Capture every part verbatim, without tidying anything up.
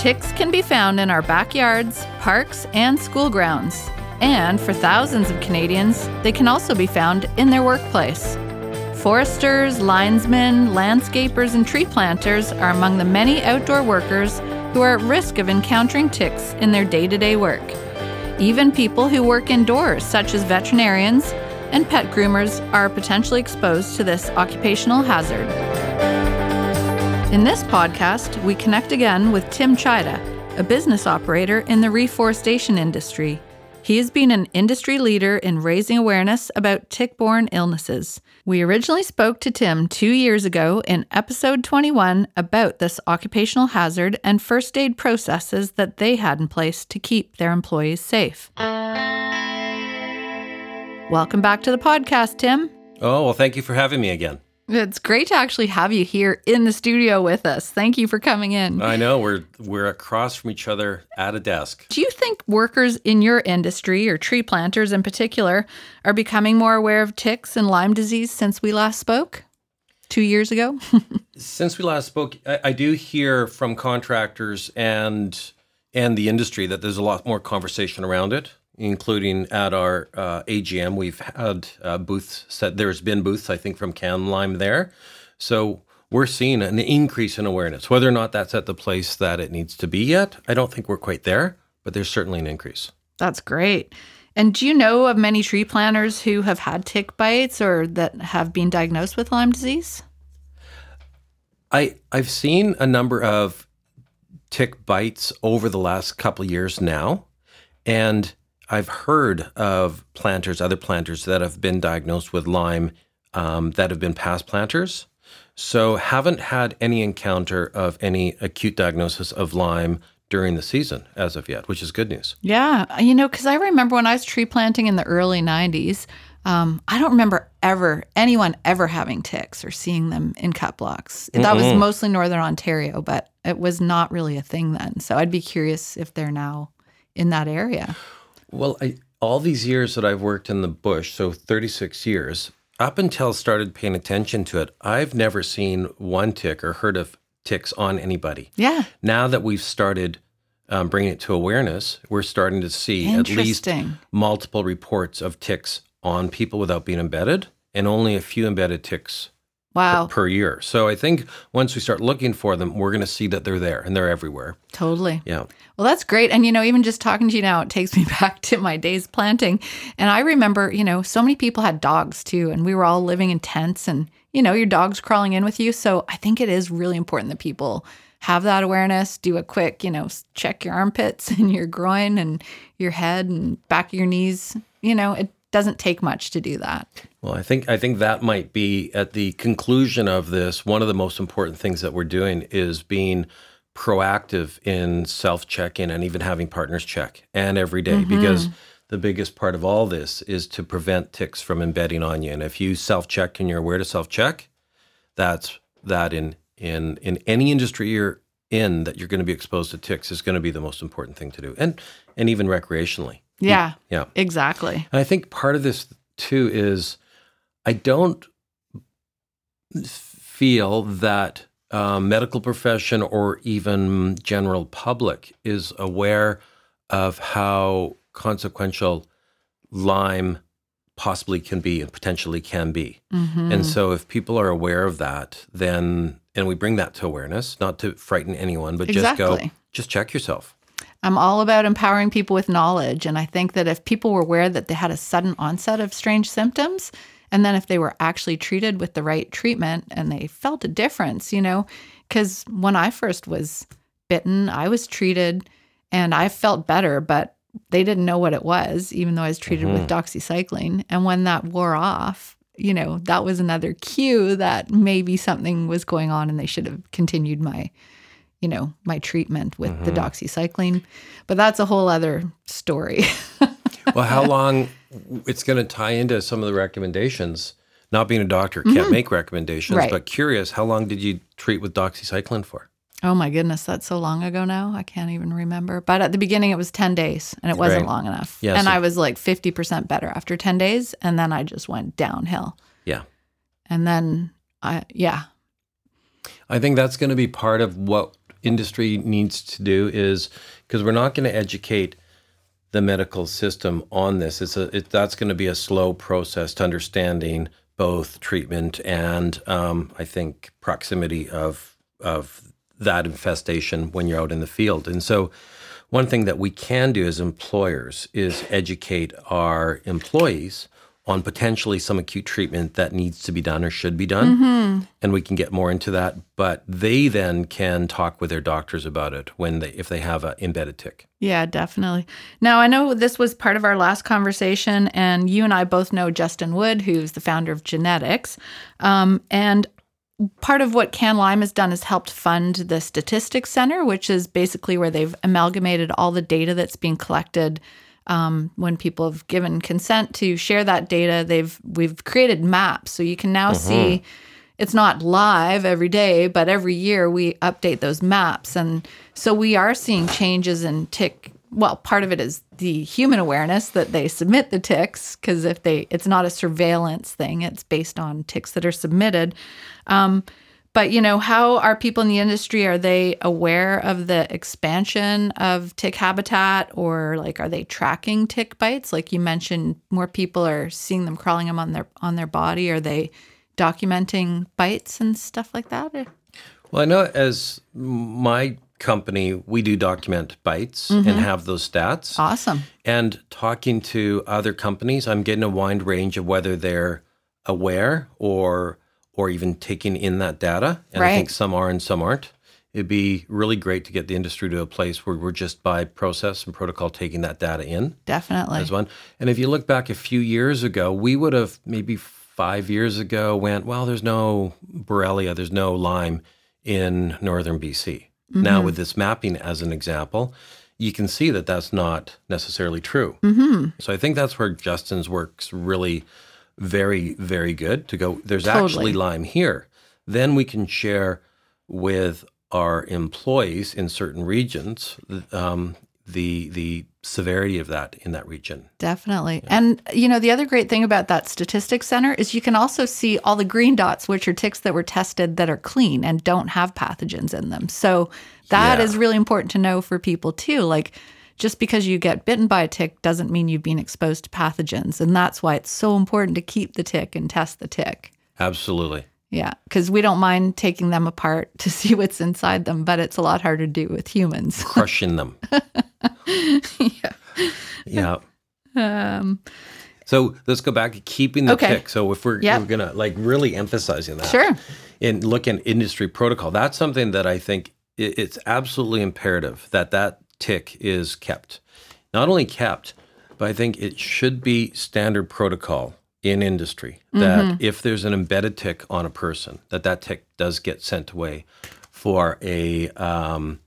Ticks can be found in our backyards, parks, and school grounds. And for thousands of Canadians, they can also be found in their workplace. Foresters, linesmen, landscapers, and tree planters are among the many outdoor workers who are at risk of encountering ticks in their day-to-day work. Even people who work indoors, such as veterinarians and pet groomers, are potentially exposed to this occupational hazard. In this podcast, we connect again with Tim Tchida, a business operator in the reforestation industry. He has been an industry leader in raising awareness about tick-borne illnesses. We originally spoke to Tim two years ago in episode twenty-one about this occupational hazard and first aid processes that they had in place to keep their employees safe. Welcome back to the podcast, Tim. Oh, well, thank you for having me again. It's great to actually have you here in the studio with us. Thank you for coming in. I know, we're we're across from each other at a desk. Do you think workers in your industry, or tree planters in particular, are becoming more aware of ticks and Lyme disease since we last spoke two years ago? Since we last spoke, I, I do hear from contractors and and the industry that there's a lot more conversation around it, including at our uh, A G M. We've had uh, booths set. There's been booths, I think, from CanLyme there. So we're seeing an increase in awareness. Whether or not that's at the place that it needs to be yet, I don't think we're quite there, but there's certainly an increase. That's great. And do you know of many tree planters who have had tick bites or that have been diagnosed with Lyme disease? I, I've seen a number of tick bites over the last couple of years now, and I've heard of planters, other planters that have been diagnosed with Lyme um, that have been past planters. So haven't had any encounter of any acute diagnosis of Lyme during the season as of yet, which is good news. Yeah. You know, because I remember when I was tree planting in the early nineties, um, I don't remember ever, anyone ever having ticks or seeing them in cut blocks. Mm-mm. That was mostly Northern Ontario, but it was not really a thing then. So I'd be curious if they're now in that area. Well, I, all these years that I've worked in the bush, so thirty-six years, up until I started paying attention to it, I've never seen one tick or heard of ticks on anybody. Yeah. Now that we've started um, bringing it to awareness, we're starting to see at least multiple reports of ticks on people without being embedded, and only a few embedded ticks wow. per, per year. So I think once we start looking for them, we're going to see that they're there and they're everywhere. Totally. Yeah. Well, that's great. And, you know, even just talking to you now, it takes me back to my days planting. And I remember, you know, so many people had dogs too, and we were all living in tents and, you know, your dog's crawling in with you. So I think it is really important that people have that awareness, do a quick, you know, check your armpits and your groin and your head and back of your knees. You know, it doesn't take much to do that. Well, I think I think that might be at the conclusion of this. One of the most important things that we're doing is being proactive in self-check-in and even having partners check and every day, mm-hmm. because the biggest part of all this is to prevent ticks from embedding on you. And if you self-check and you're aware to self-check, that's that in in in any industry you're in that you're going to be exposed to ticks is going to be the most important thing to do, and and even recreationally. Yeah. Yeah. Exactly. And I think part of this too is I don't feel that uh, medical profession or even general public is aware of how consequential Lyme possibly can be and potentially can be. Mm-hmm. And so if people are aware of that, then, and we bring that to awareness, not to frighten anyone, but exactly. just go, just check yourself. I'm all about empowering people with knowledge, and I think that if people were aware that they had a sudden onset of strange symptoms, and then if they were actually treated with the right treatment and they felt a difference, you know, because when I first was bitten, I was treated and I felt better, but they didn't know what it was, even though I was treated mm-hmm. with doxycycline. And when that wore off, you know, that was another cue that maybe something was going on and they should have continued my you know, my treatment with mm-hmm. the doxycycline. But that's a whole other story. Well, how long it's going to tie into some of the recommendations. Not being a doctor, can't mm-hmm. make recommendations, right. But curious, how long did you treat with doxycycline for? Oh my goodness, that's so long ago now. I can't even remember. But at the beginning, it was ten days, and it wasn't right. long enough. Yeah, and so I was like fifty percent better after ten days, and then I just went downhill. Yeah. And then, I yeah. I think that's going to be part of what industry needs to do is, because we're not going to educate the medical system on this. It's a, it, that's going to be a slow process to understanding both treatment and um, I think proximity of of that infestation when you're out in the field. And so one thing that we can do as employers is educate our employees on potentially some acute treatment that needs to be done or should be done. Mm-hmm. And we can get more into that, but they then can talk with their doctors about it when they, if they have an embedded tick. Yeah, definitely. Now, I know this was part of our last conversation, and you and I both know Justin Wood, who's the founder of Genetics. Um, and part of what CanLyme has done is helped fund the Statistics Center, which is basically where they've amalgamated all the data that's being collected. Um, when people have given consent to share that data, they've we've created maps. So you can now mm-hmm. see, it's not live every day, but every year we update those maps. And so we are seeing changes in tick. Well, part of it is the human awareness that they submit the ticks, because if they, it's not a surveillance thing. It's based on ticks that are submitted. Um, But, you know, how are people in the industry, are they aware of the expansion of tick habitat, or like, are they tracking tick bites? Like you mentioned, more people are seeing them crawling them on their on their body. Are they documenting bites and stuff like that? Well, I know as my company, we do document bites mm-hmm. and have those stats. Awesome. And talking to other companies, I'm getting a wide range of whether they're aware or or even taking in that data. And right. I think some are and some aren't. It'd be really great to get the industry to a place where we're just by process and protocol taking that data in. Definitely. As one. And if you look back a few years ago, we would have maybe five years ago went, well, there's no Borrelia, there's no Lyme in northern B C. Mm-hmm. Now with this mapping as an example, you can see that that's not necessarily true. Mm-hmm. So I think that's where Justin's work's really very, very good to go. There's totally. Actually Lyme here. Then we can share with our employees in certain regions um, the the severity of that in that region. Definitely. Yeah. And, you know, the other great thing about that statistics center is you can also see all the green dots, which are ticks that were tested that are clean and don't have pathogens in them. So that yeah. is really important to know for people too. Like, just because you get bitten by a tick doesn't mean you've been exposed to pathogens. And that's why it's so important to keep the tick and test the tick. Absolutely. Yeah, because we don't mind taking them apart to see what's inside them, but it's a lot harder to do with humans. Crushing them. yeah. Yeah. Um, so let's go back to keeping the okay. tick. So if we're, yep. we're going to like really emphasizing that. Sure. And look at industry protocol. That's something that I think it, it's absolutely imperative that that tick is kept. Not only kept, but I think it should be standard protocol in industry that mm-hmm. if there's an embedded tick on a person, that that tick does get sent away for a um,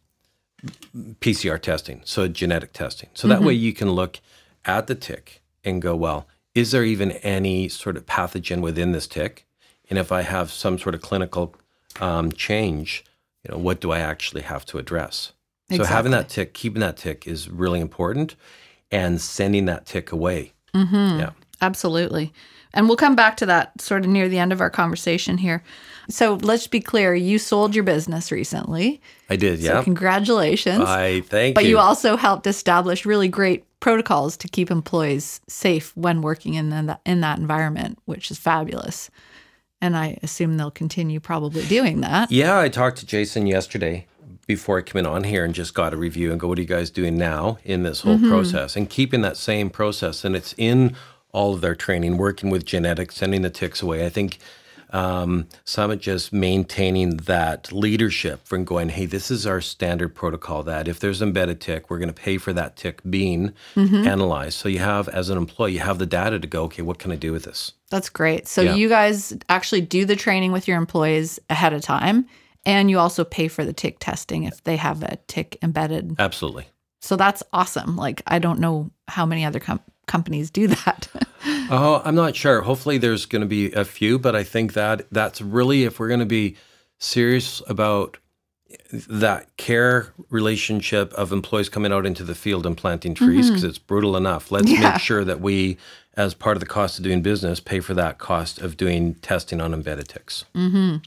P C R testing, so genetic testing. So that mm-hmm. way you can look at the tick and go, well, is there even any sort of pathogen within this tick? And if I have some sort of clinical um, change, you know, what do I actually have to address? So exactly. having that tick, keeping that tick is really important, and sending that tick away. Mm-hmm. Yeah, absolutely. And we'll come back to that sort of near the end of our conversation here. So let's be clear, you sold your business recently. I did, so yeah. So congratulations. I thank but you. But you also helped establish really great protocols to keep employees safe when working in, the, in that environment, which is fabulous. And I assume they'll continue probably doing that. Yeah, I talked to Jason yesterday before I came in on here and just got a review and go, what are you guys doing now in this whole mm-hmm. process? And keeping that same process. And it's in all of their training, working with genetics, sending the ticks away. I think um, Summit just maintaining that leadership from going, hey, this is our standard protocol that if there's an embedded tick, we're going to pay for that tick being mm-hmm. analyzed. So you have, as an employee, you have the data to go, okay, what can I do with this? That's great. So yeah. you guys actually do the training with your employees ahead of time. And you also pay for the tick testing if they have a tick embedded. Absolutely. So that's awesome. Like, I don't know how many other com- companies do that. Oh, I'm not sure. Hopefully there's going to be a few, but I think that that's really, if we're going to be serious about that care relationship of employees coming out into the field and planting trees, because mm-hmm. it's brutal enough, let's yeah. make sure that we, as part of the cost of doing business, pay for that cost of doing testing on embedded ticks. Mm-hmm.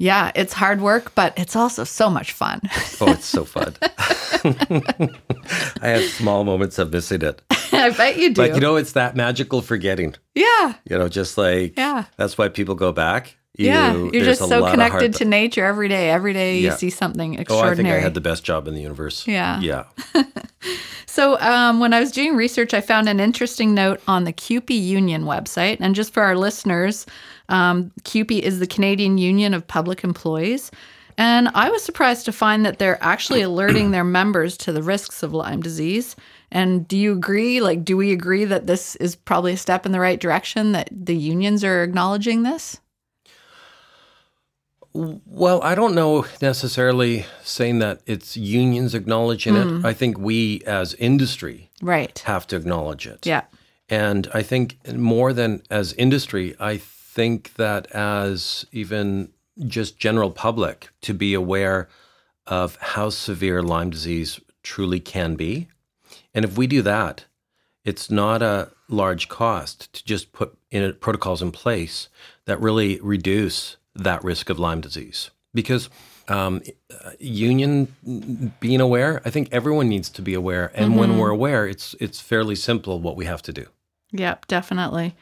Yeah, it's hard work, but it's also so much fun. Oh, it's so fun. I have small moments of missing it. I bet you do. Like, you know, it's that magical forgetting. Yeah. You know, just like, yeah. That's why people go back. You, yeah, you're just so connected to nature every day. Every day yeah. you see something extraordinary. Oh, I think I had the best job in the universe. Yeah. Yeah. So um, when I was doing research, I found an interesting note on the CUPE Union website. And just for our listeners, um, CUPE is the Canadian Union of Public Employees. And I was surprised to find that they're actually alerting their members to the risks of Lyme disease. And do you agree? Like, do we agree that this is probably a step in the right direction, that the unions are acknowledging this? Well, I don't know necessarily saying that it's unions acknowledging mm. it. I think we as industry right. have to acknowledge it. Yeah. And I think more than as industry, I think that as even just general public to be aware of how severe Lyme disease truly can be. And if we do that, it's not a large cost to just put in protocols in place that really reduce that risk of Lyme disease. Because um, union being aware, I think everyone needs to be aware. And mm-hmm. when we're aware, it's it's fairly simple what we have to do. Yep, definitely.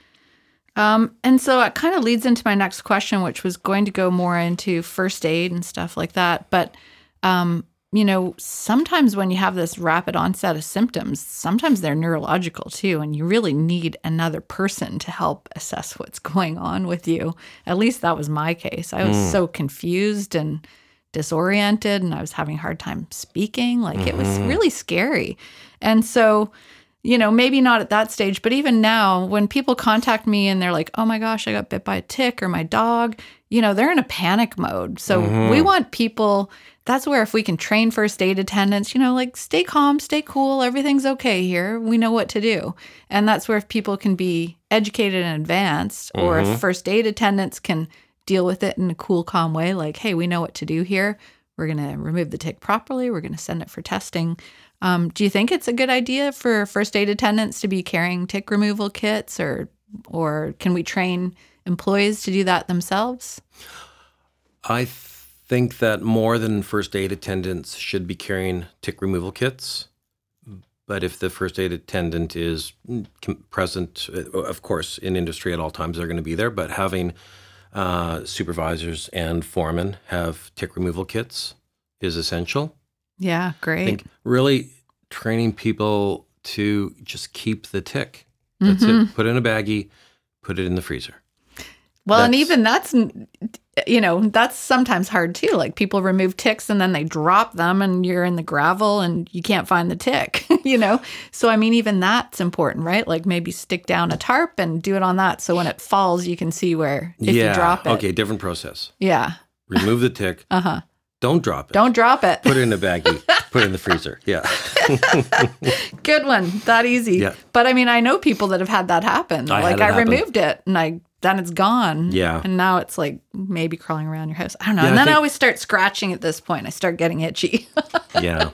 Um, and so it kind of leads into my next question, which was going to go more into first aid and stuff like that. But, um, you know, sometimes when you have this rapid onset of symptoms, sometimes they're neurological too, and you really need another person to help assess what's going on with you. At least that was my case. I was mm. so confused and disoriented, and I was having a hard time speaking. Like, mm-hmm. it was really scary. And so... you know, maybe not at that stage, but even now when people contact me and they're like, oh my gosh, I got bit by a tick or my dog, you know, they're in a panic mode. So mm-hmm. we want people, that's where if we can train first aid attendants, you know, like stay calm, stay cool, everything's okay here. We know what to do. And that's where if people can be educated and advanced mm-hmm. or if first aid attendants can deal with it in a cool, calm way, like, hey, we know what to do here. We're going to remove the tick properly. We're going to send it for testing. Um, do you think it's a good idea for first aid attendants to be carrying tick removal kits, or or can we train employees to do that themselves? I think that more than first aid attendants should be carrying tick removal kits. But if the first aid attendant is present, of course, in industry at all times, they're going to be there. But having uh, supervisors and foremen have tick removal kits is essential. Yeah, great. I think really training people to just keep the tick. That's mm-hmm. it. Put it in a baggie, put it in the freezer. Well, that's, and even that's, you know, that's sometimes hard too. Like people remove ticks and then they drop them and you're in the gravel and you can't find the tick, you know? So, I mean, even that's important, right? Like maybe stick down a tarp and do it on that. So when it falls, you can see where, if yeah. you drop it. Okay, different process. Yeah. Remove the tick. uh-huh. Don't drop it. Don't drop it. Put it in a baggie. Put it in the freezer. Yeah. Good one. That easy. Yeah. But I mean, I know people that have had that happen. I like I happen. removed it and I then it's gone. Yeah. And now it's like maybe crawling around your house. I don't know. Yeah, and then I, think, I always start scratching at this point. I start getting itchy. yeah.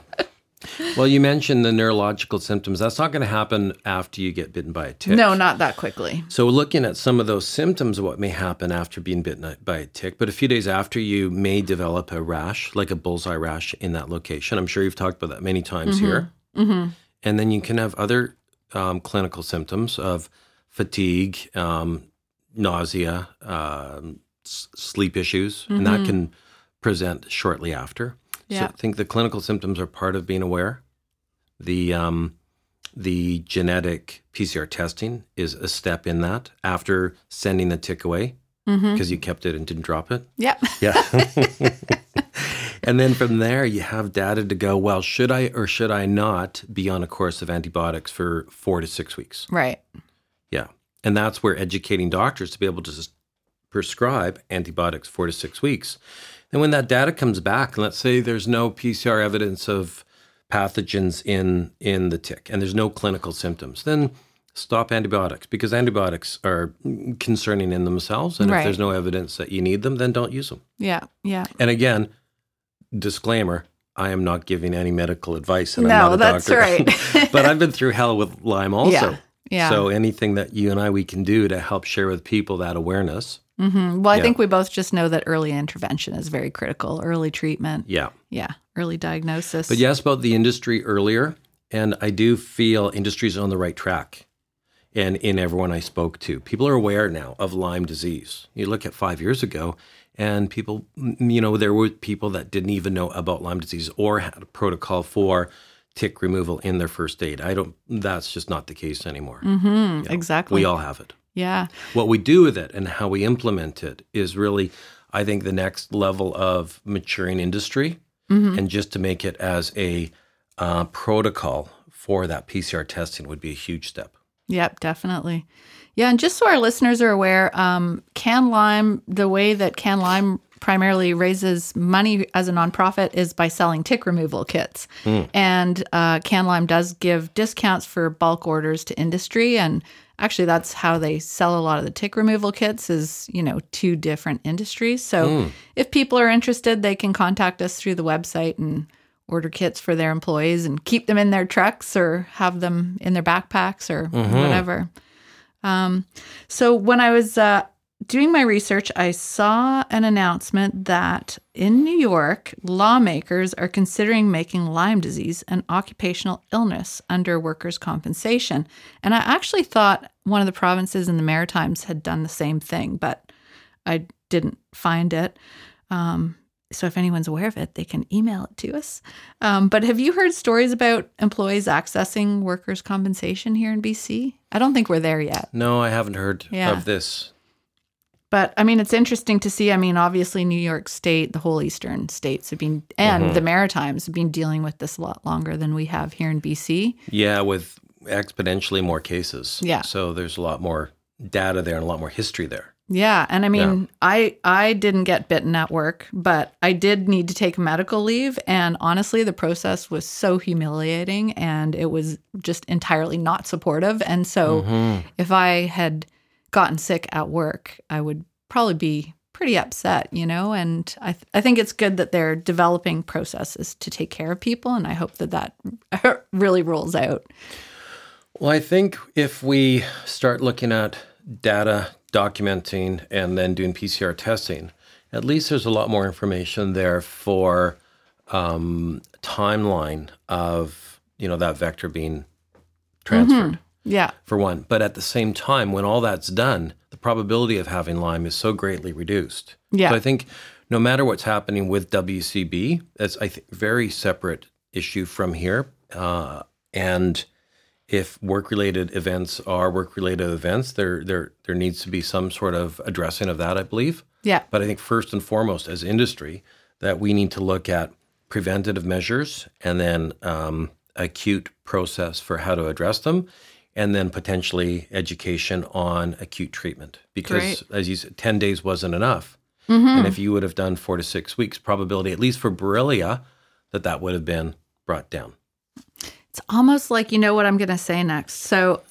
Well, you mentioned the neurological symptoms. That's not going to happen after you get bitten by a tick. No, not that quickly. So looking at some of those symptoms of what may happen after being bitten by a tick, but a few days after you may develop a rash, like a bullseye rash in that location. I'm sure you've talked about that many times mm-hmm. here. Mm-hmm. And then you can have other um, clinical symptoms of fatigue, um, nausea, uh, s- sleep issues, mm-hmm. and that can present shortly after. Yeah. So I think the clinical symptoms are part of being aware. The um, the genetic P C R testing is a step in that after sending the tick away because mm-hmm. you kept it and didn't drop it. Yep. Yeah. And then from there, you have data to go, well, should I or should I not be on a course of antibiotics for four to six weeks? Right. Yeah. And that's where educating doctors to be able to just prescribe antibiotics four to six weeks. And when that data comes back, let's say there's no P C R evidence of pathogens in, in the tick and there's no clinical symptoms, then stop antibiotics because antibiotics are concerning in themselves. And right. if there's no evidence that you need them, then don't use them. Yeah, yeah. And again, disclaimer, I am not giving any medical advice and no, I'm not a that's doctor. That's right. But I've been through hell with Lyme also. Yeah, yeah. So anything that you and I, we can do to help share with people that awareness Mm-hmm. Well, I yeah. think we both just know that early intervention is very critical, early treatment. Yeah. Yeah, early diagnosis. But you asked about the industry earlier, and I do feel industry's on the right track. And in everyone I spoke to, people are aware now of Lyme disease. You look at five years ago, and people, you know, there were people that didn't even know about Lyme disease or had a protocol for tick removal in their first aid. I don't, that's just not the case anymore. Mm-hmm, you know, exactly. We all have it. Yeah. What we do with it and how we implement it is really, I think, the next level of maturing industry, mm-hmm. and just to make it as a uh, protocol for that P C R testing would be a huge step. Yep, definitely. Yeah, and just so our listeners are aware, um, CanLyme, the way that CanLyme primarily raises money as a nonprofit is by selling tick removal kits. Mm. And uh, CanLyme does give discounts for bulk orders to industry, and actually, that's how they sell a lot of the tick removal kits is, you know, two different industries. So mm. if people are interested, they can contact us through the website and order kits for their employees and keep them in their trucks or have them in their backpacks or mm-hmm. whatever. Um, so when I was uh, doing my research, I saw an announcement that in New York, lawmakers are considering making Lyme disease an occupational illness under workers' compensation. And I actually thought one of the provinces in the Maritimes had done the same thing, but I didn't find it. Um, so if anyone's aware of it, they can email it to us. Um, but have you heard stories about employees accessing workers' compensation here in B C? I don't think we're there yet. No, I haven't heard yeah. of this. But, I mean, it's interesting to see. I mean, obviously, New York State, the whole eastern states have been, and mm-hmm. the Maritimes have been dealing with this a lot longer than we have here in B C. Yeah, with exponentially more cases. Yeah. So there's a lot more data there and a lot more history there. Yeah. And I mean, yeah. I, I didn't get bitten at work, but I did need to take medical leave. And honestly, the process was so humiliating and it was just entirely not supportive. And so mm-hmm. if I had gotten sick at work, I would probably be pretty upset, you know, and I th- I think it's good that they're developing processes to take care of people, and I hope that that really rolls out. Well, I think if we start looking at data, documenting, and then doing P C R testing, at least there's a lot more information there for um, timeline of, you know, that vector being transferred. Mm-hmm. Yeah. For one. But at the same time, when all that's done, the probability of having Lyme is so greatly reduced. Yeah. So I think no matter what's happening with W C B, that's I think very separate issue from here. Uh, and if work-related events are work-related events, there there there needs to be some sort of addressing of that, I believe. Yeah. But I think first and foremost as industry that we need to look at preventative measures and then um, acute process for how to address them. And then potentially education on acute treatment. Because, Great. As you said, ten days wasn't enough. Mm-hmm. And if you would have done four to six weeks, probability, at least for Borrelia, that that would have been brought down. It's almost like you know what I'm going to say next. So,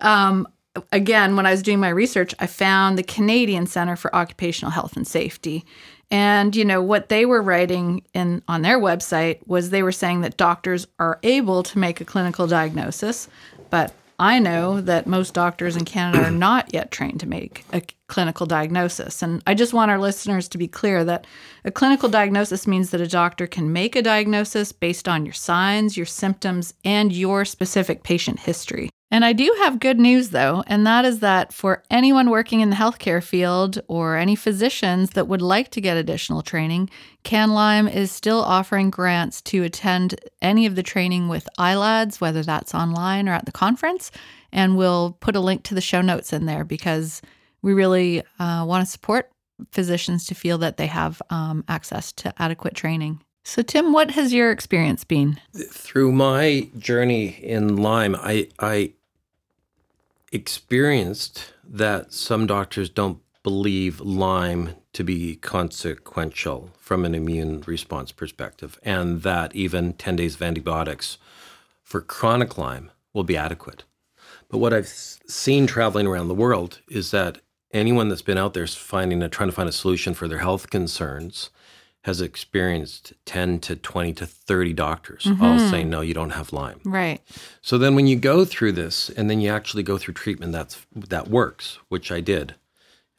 um, again, when I was doing my research, I found the Canadian Centre for Occupational Health and Safety. And, you know, what they were writing in on their website was they were saying that doctors are able to make a clinical diagnosis, but I know that most doctors in Canada are not yet trained to make a clinical diagnosis. And I just want our listeners to be clear that a clinical diagnosis means that a doctor can make a diagnosis based on your signs, your symptoms, and your specific patient history. And I do have good news, though, and that is that for anyone working in the healthcare field or any physicians that would like to get additional training, CanLyme is still offering grants to attend any of the training with I L A D S, whether that's online or at the conference, and we'll put a link to the show notes in there because we really uh, want to support physicians to feel that they have um, access to adequate training. So, Tim, what has your experience been? Through my journey in Lyme, I... I experienced that some doctors don't believe Lyme to be consequential from an immune response perspective, and that even ten days of antibiotics for chronic Lyme will be adequate. But what I've seen traveling around the world is that anyone that's been out there finding a, trying to find a solution for their health concerns has experienced ten to twenty to thirty doctors mm-hmm. all saying, no, you don't have Lyme. Right. So then when you go through this and then you actually go through treatment that's that works, which I did,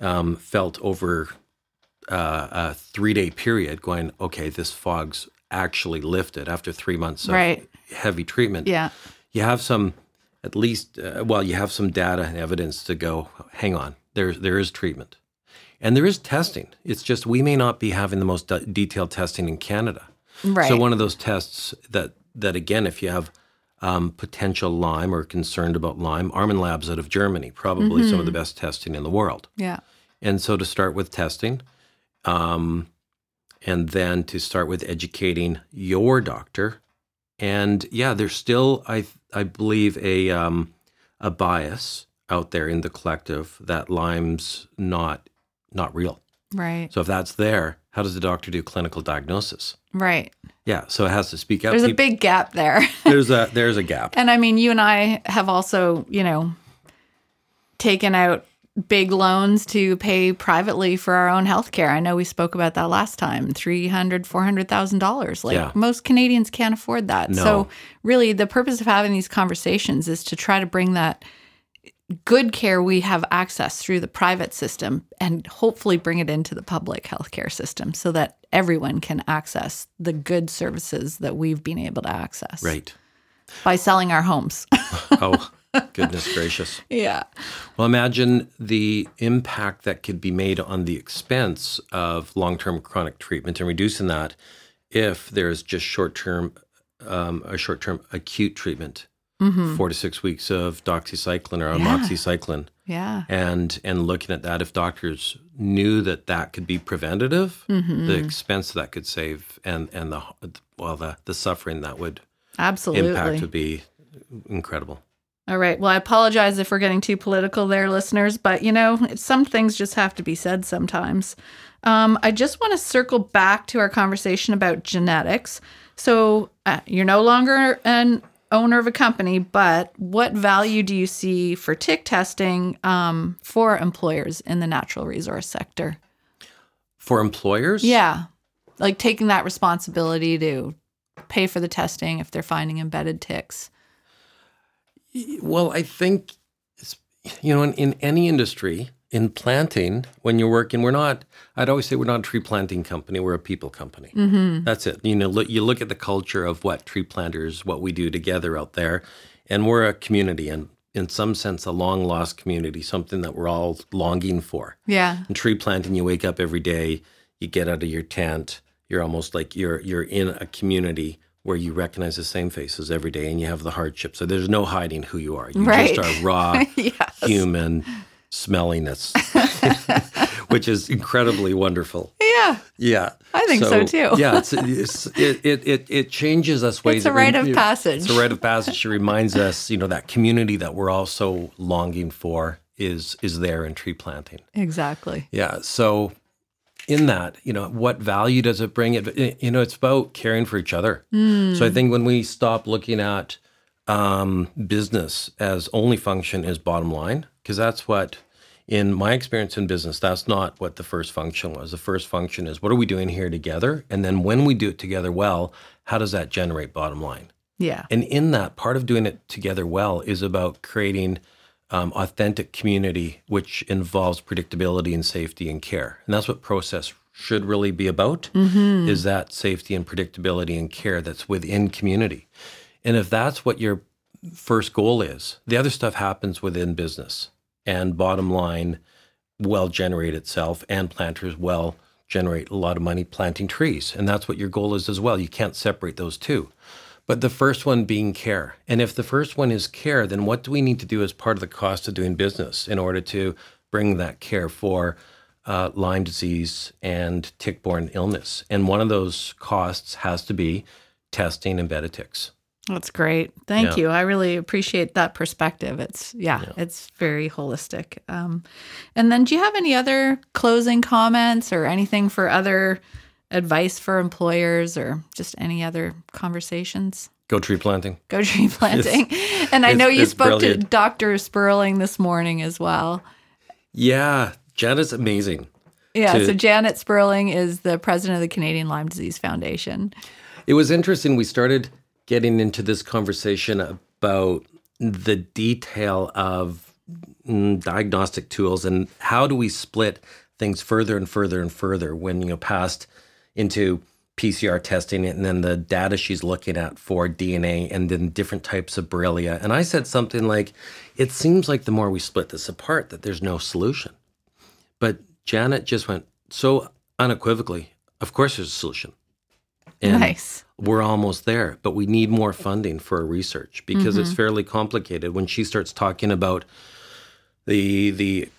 um, felt over uh, a three-day period going, okay, this fog's actually lifted after three months of right. heavy treatment. Yeah. You have some, at least, uh, well, you have some data and evidence to go, hang on, there, there is treatment. And there is testing. It's just we may not be having the most de- detailed testing in Canada. Right. So one of those tests that, that again, if you have um, potential Lyme or concerned about Lyme, Armin Labs out of Germany, probably mm-hmm. some of the best testing in the world. Yeah. And so to start with testing, um, and then to start with educating your doctor. And yeah, there's still, I I believe, a um, a bias out there in the collective that Lyme's not not real. Right. So if that's there, how does the doctor do clinical diagnosis? Right. Yeah. So it has to speak out. There's people. A big gap there. there's a there's a gap. And I mean, you and I have also, you know, taken out big loans to pay privately for our own healthcare. I know we spoke about that last time. three hundred thousand dollars, four hundred thousand dollars. Like yeah. most Canadians can't afford that. No. So really the purpose of having these conversations is to try to bring that good care we have access through the private system and hopefully bring it into the public healthcare system so that everyone can access the good services that we've been able to access. Right. By selling our homes. Oh, goodness gracious. Yeah. Well, imagine the impact that could be made on the expense of long-term chronic treatment and reducing that if there's just short-term, um, a short-term acute treatment. Mm-hmm. Four to six weeks of doxycycline or amoxycycline. Yeah. And and looking at that, if doctors knew that that could be preventative, mm-hmm. the expense that could save and, and the well the, the suffering that would absolutely impact would be incredible. All right. Well, I apologize if we're getting too political there, listeners, but, you know, some things just have to be said sometimes. Um, I just want to circle back to our conversation about genetics. So uh, you're no longer an owner of a company, but what value do you see for tick testing um, for employers in the natural resource sector? For employers? Yeah. Like taking that responsibility to pay for the testing if they're finding embedded ticks. Well, I think, you know, in, in any industry, in planting, when you're working, we're not, I'd always say we're not a tree planting company, we're a people company. Mm-hmm. That's it. You know, look, you look at the culture of what tree planters, what we do together out there, and we're a community, and in some sense, a long-lost community, something that we're all longing for. Yeah. In tree planting, you wake up every day, you get out of your tent, you're almost like you're you're in a community where you recognize the same faces every day, and you have the hardship. So there's no hiding who you are. You right. just are raw, yes. human, smelliness, which is incredibly wonderful. Yeah. Yeah. I think so, so too. Yeah. It's, it's, it, it, it changes us ways. It's a rite of re- passage. It's a rite of passage. It reminds us, you know, that community that we're all so longing for is is there in tree planting. Exactly. Yeah. So in that, you know, what value does it bring? It, you know, it's about caring for each other. Mm. So I think when we stop looking at um, business as only function is bottom line, because that's what, in my experience in business, that's not what the first function was. The first function is, what are we doing here together? And then when we do it together well, how does that generate bottom line? Yeah. And in that, part of doing it together well is about creating um, authentic community, which involves predictability and safety and care. And that's what process should really be about, mm-hmm. is that safety and predictability and care that's within community. And if that's what your first goal is, the other stuff happens within business. And bottom line will generate itself, and planters will generate a lot of money planting trees. And that's what your goal is as well. You can't separate those two. But the first one being care. And if the first one is care, then what do we need to do as part of the cost of doing business in order to bring that care for uh, Lyme disease and tick-borne illness? And one of those costs has to be testing embedded ticks. That's great. Thank yeah. you. I really appreciate that perspective. It's, yeah, yeah. it's very holistic. Um, and then do you have any other closing comments or anything for other advice for employers or just any other conversations? Go tree planting. Go tree planting. It's, and I know you spoke brilliant. to Doctor Sperling this morning as well. Yeah. Janet's amazing. Yeah. To... So Janet Sperling is the president of the Canadian Lyme Disease Foundation. It was interesting. We started getting into this conversation about the detail of diagnostic tools, and how do we split things further and further and further when, you know, passed into P C R testing, and then the data she's looking at for D N A, and then different types of Borrelia. And I said something like, it seems like the more we split this apart, that there's no solution. But Janet just went so unequivocally, of course there's a solution. And nice. We're almost there, but we need more funding for our research because mm-hmm. it's fairly complicated. When she starts talking about the the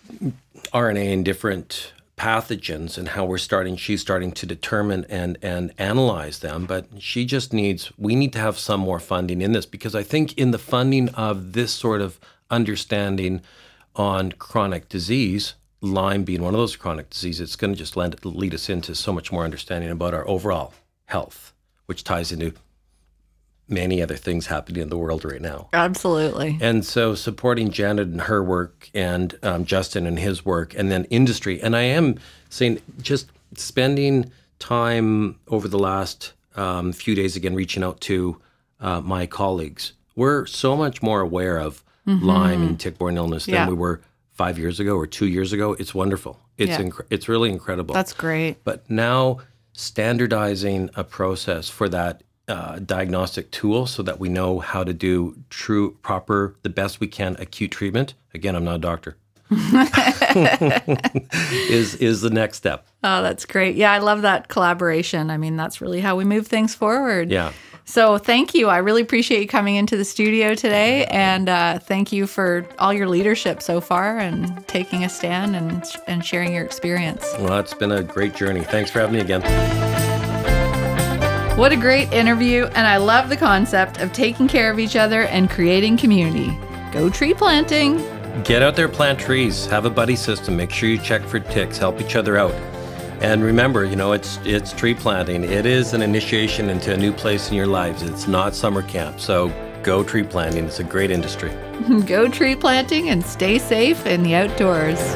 R N A in different pathogens and how we're starting, she's starting to determine and and analyze them, but she just needs, we need to have some more funding in this, because I think in the funding of this sort of understanding on chronic disease, Lyme being one of those chronic diseases, it's going to just lead, lead us into so much more understanding about our overall health, which ties into many other things happening in the world right now. Absolutely. And so supporting Janet and her work, and um, Justin and his work, and then industry. And I am saying, just spending time over the last um, few days, again, reaching out to uh, my colleagues. We're so much more aware of mm-hmm. Lyme and tick-borne illness yeah. than we were five years ago or two years ago. It's wonderful. It's yeah. inc- It's really incredible. That's great. But now standardizing a process for that Uh, diagnostic tool so that we know how to do true, proper, the best we can acute treatment. Again, I'm not a doctor. is is the next step. Oh, that's great. Yeah, I love that collaboration. I mean, that's really how we move things forward. Yeah. So thank you. I really appreciate you coming into the studio today, and uh, thank you for all your leadership so far and taking a stand and and sharing your experience. Well, it's been a great journey. Thanks for having me again. What a great interview, and I love the concept of taking care of each other and creating community. Go tree planting. Get out there, plant trees, have a buddy system, make sure you check for ticks, help each other out. And remember, you know, it's it's tree planting. It is an initiation into a new place in your lives. It's not summer camp, so go tree planting. It's a great industry. Go tree planting and stay safe in the outdoors.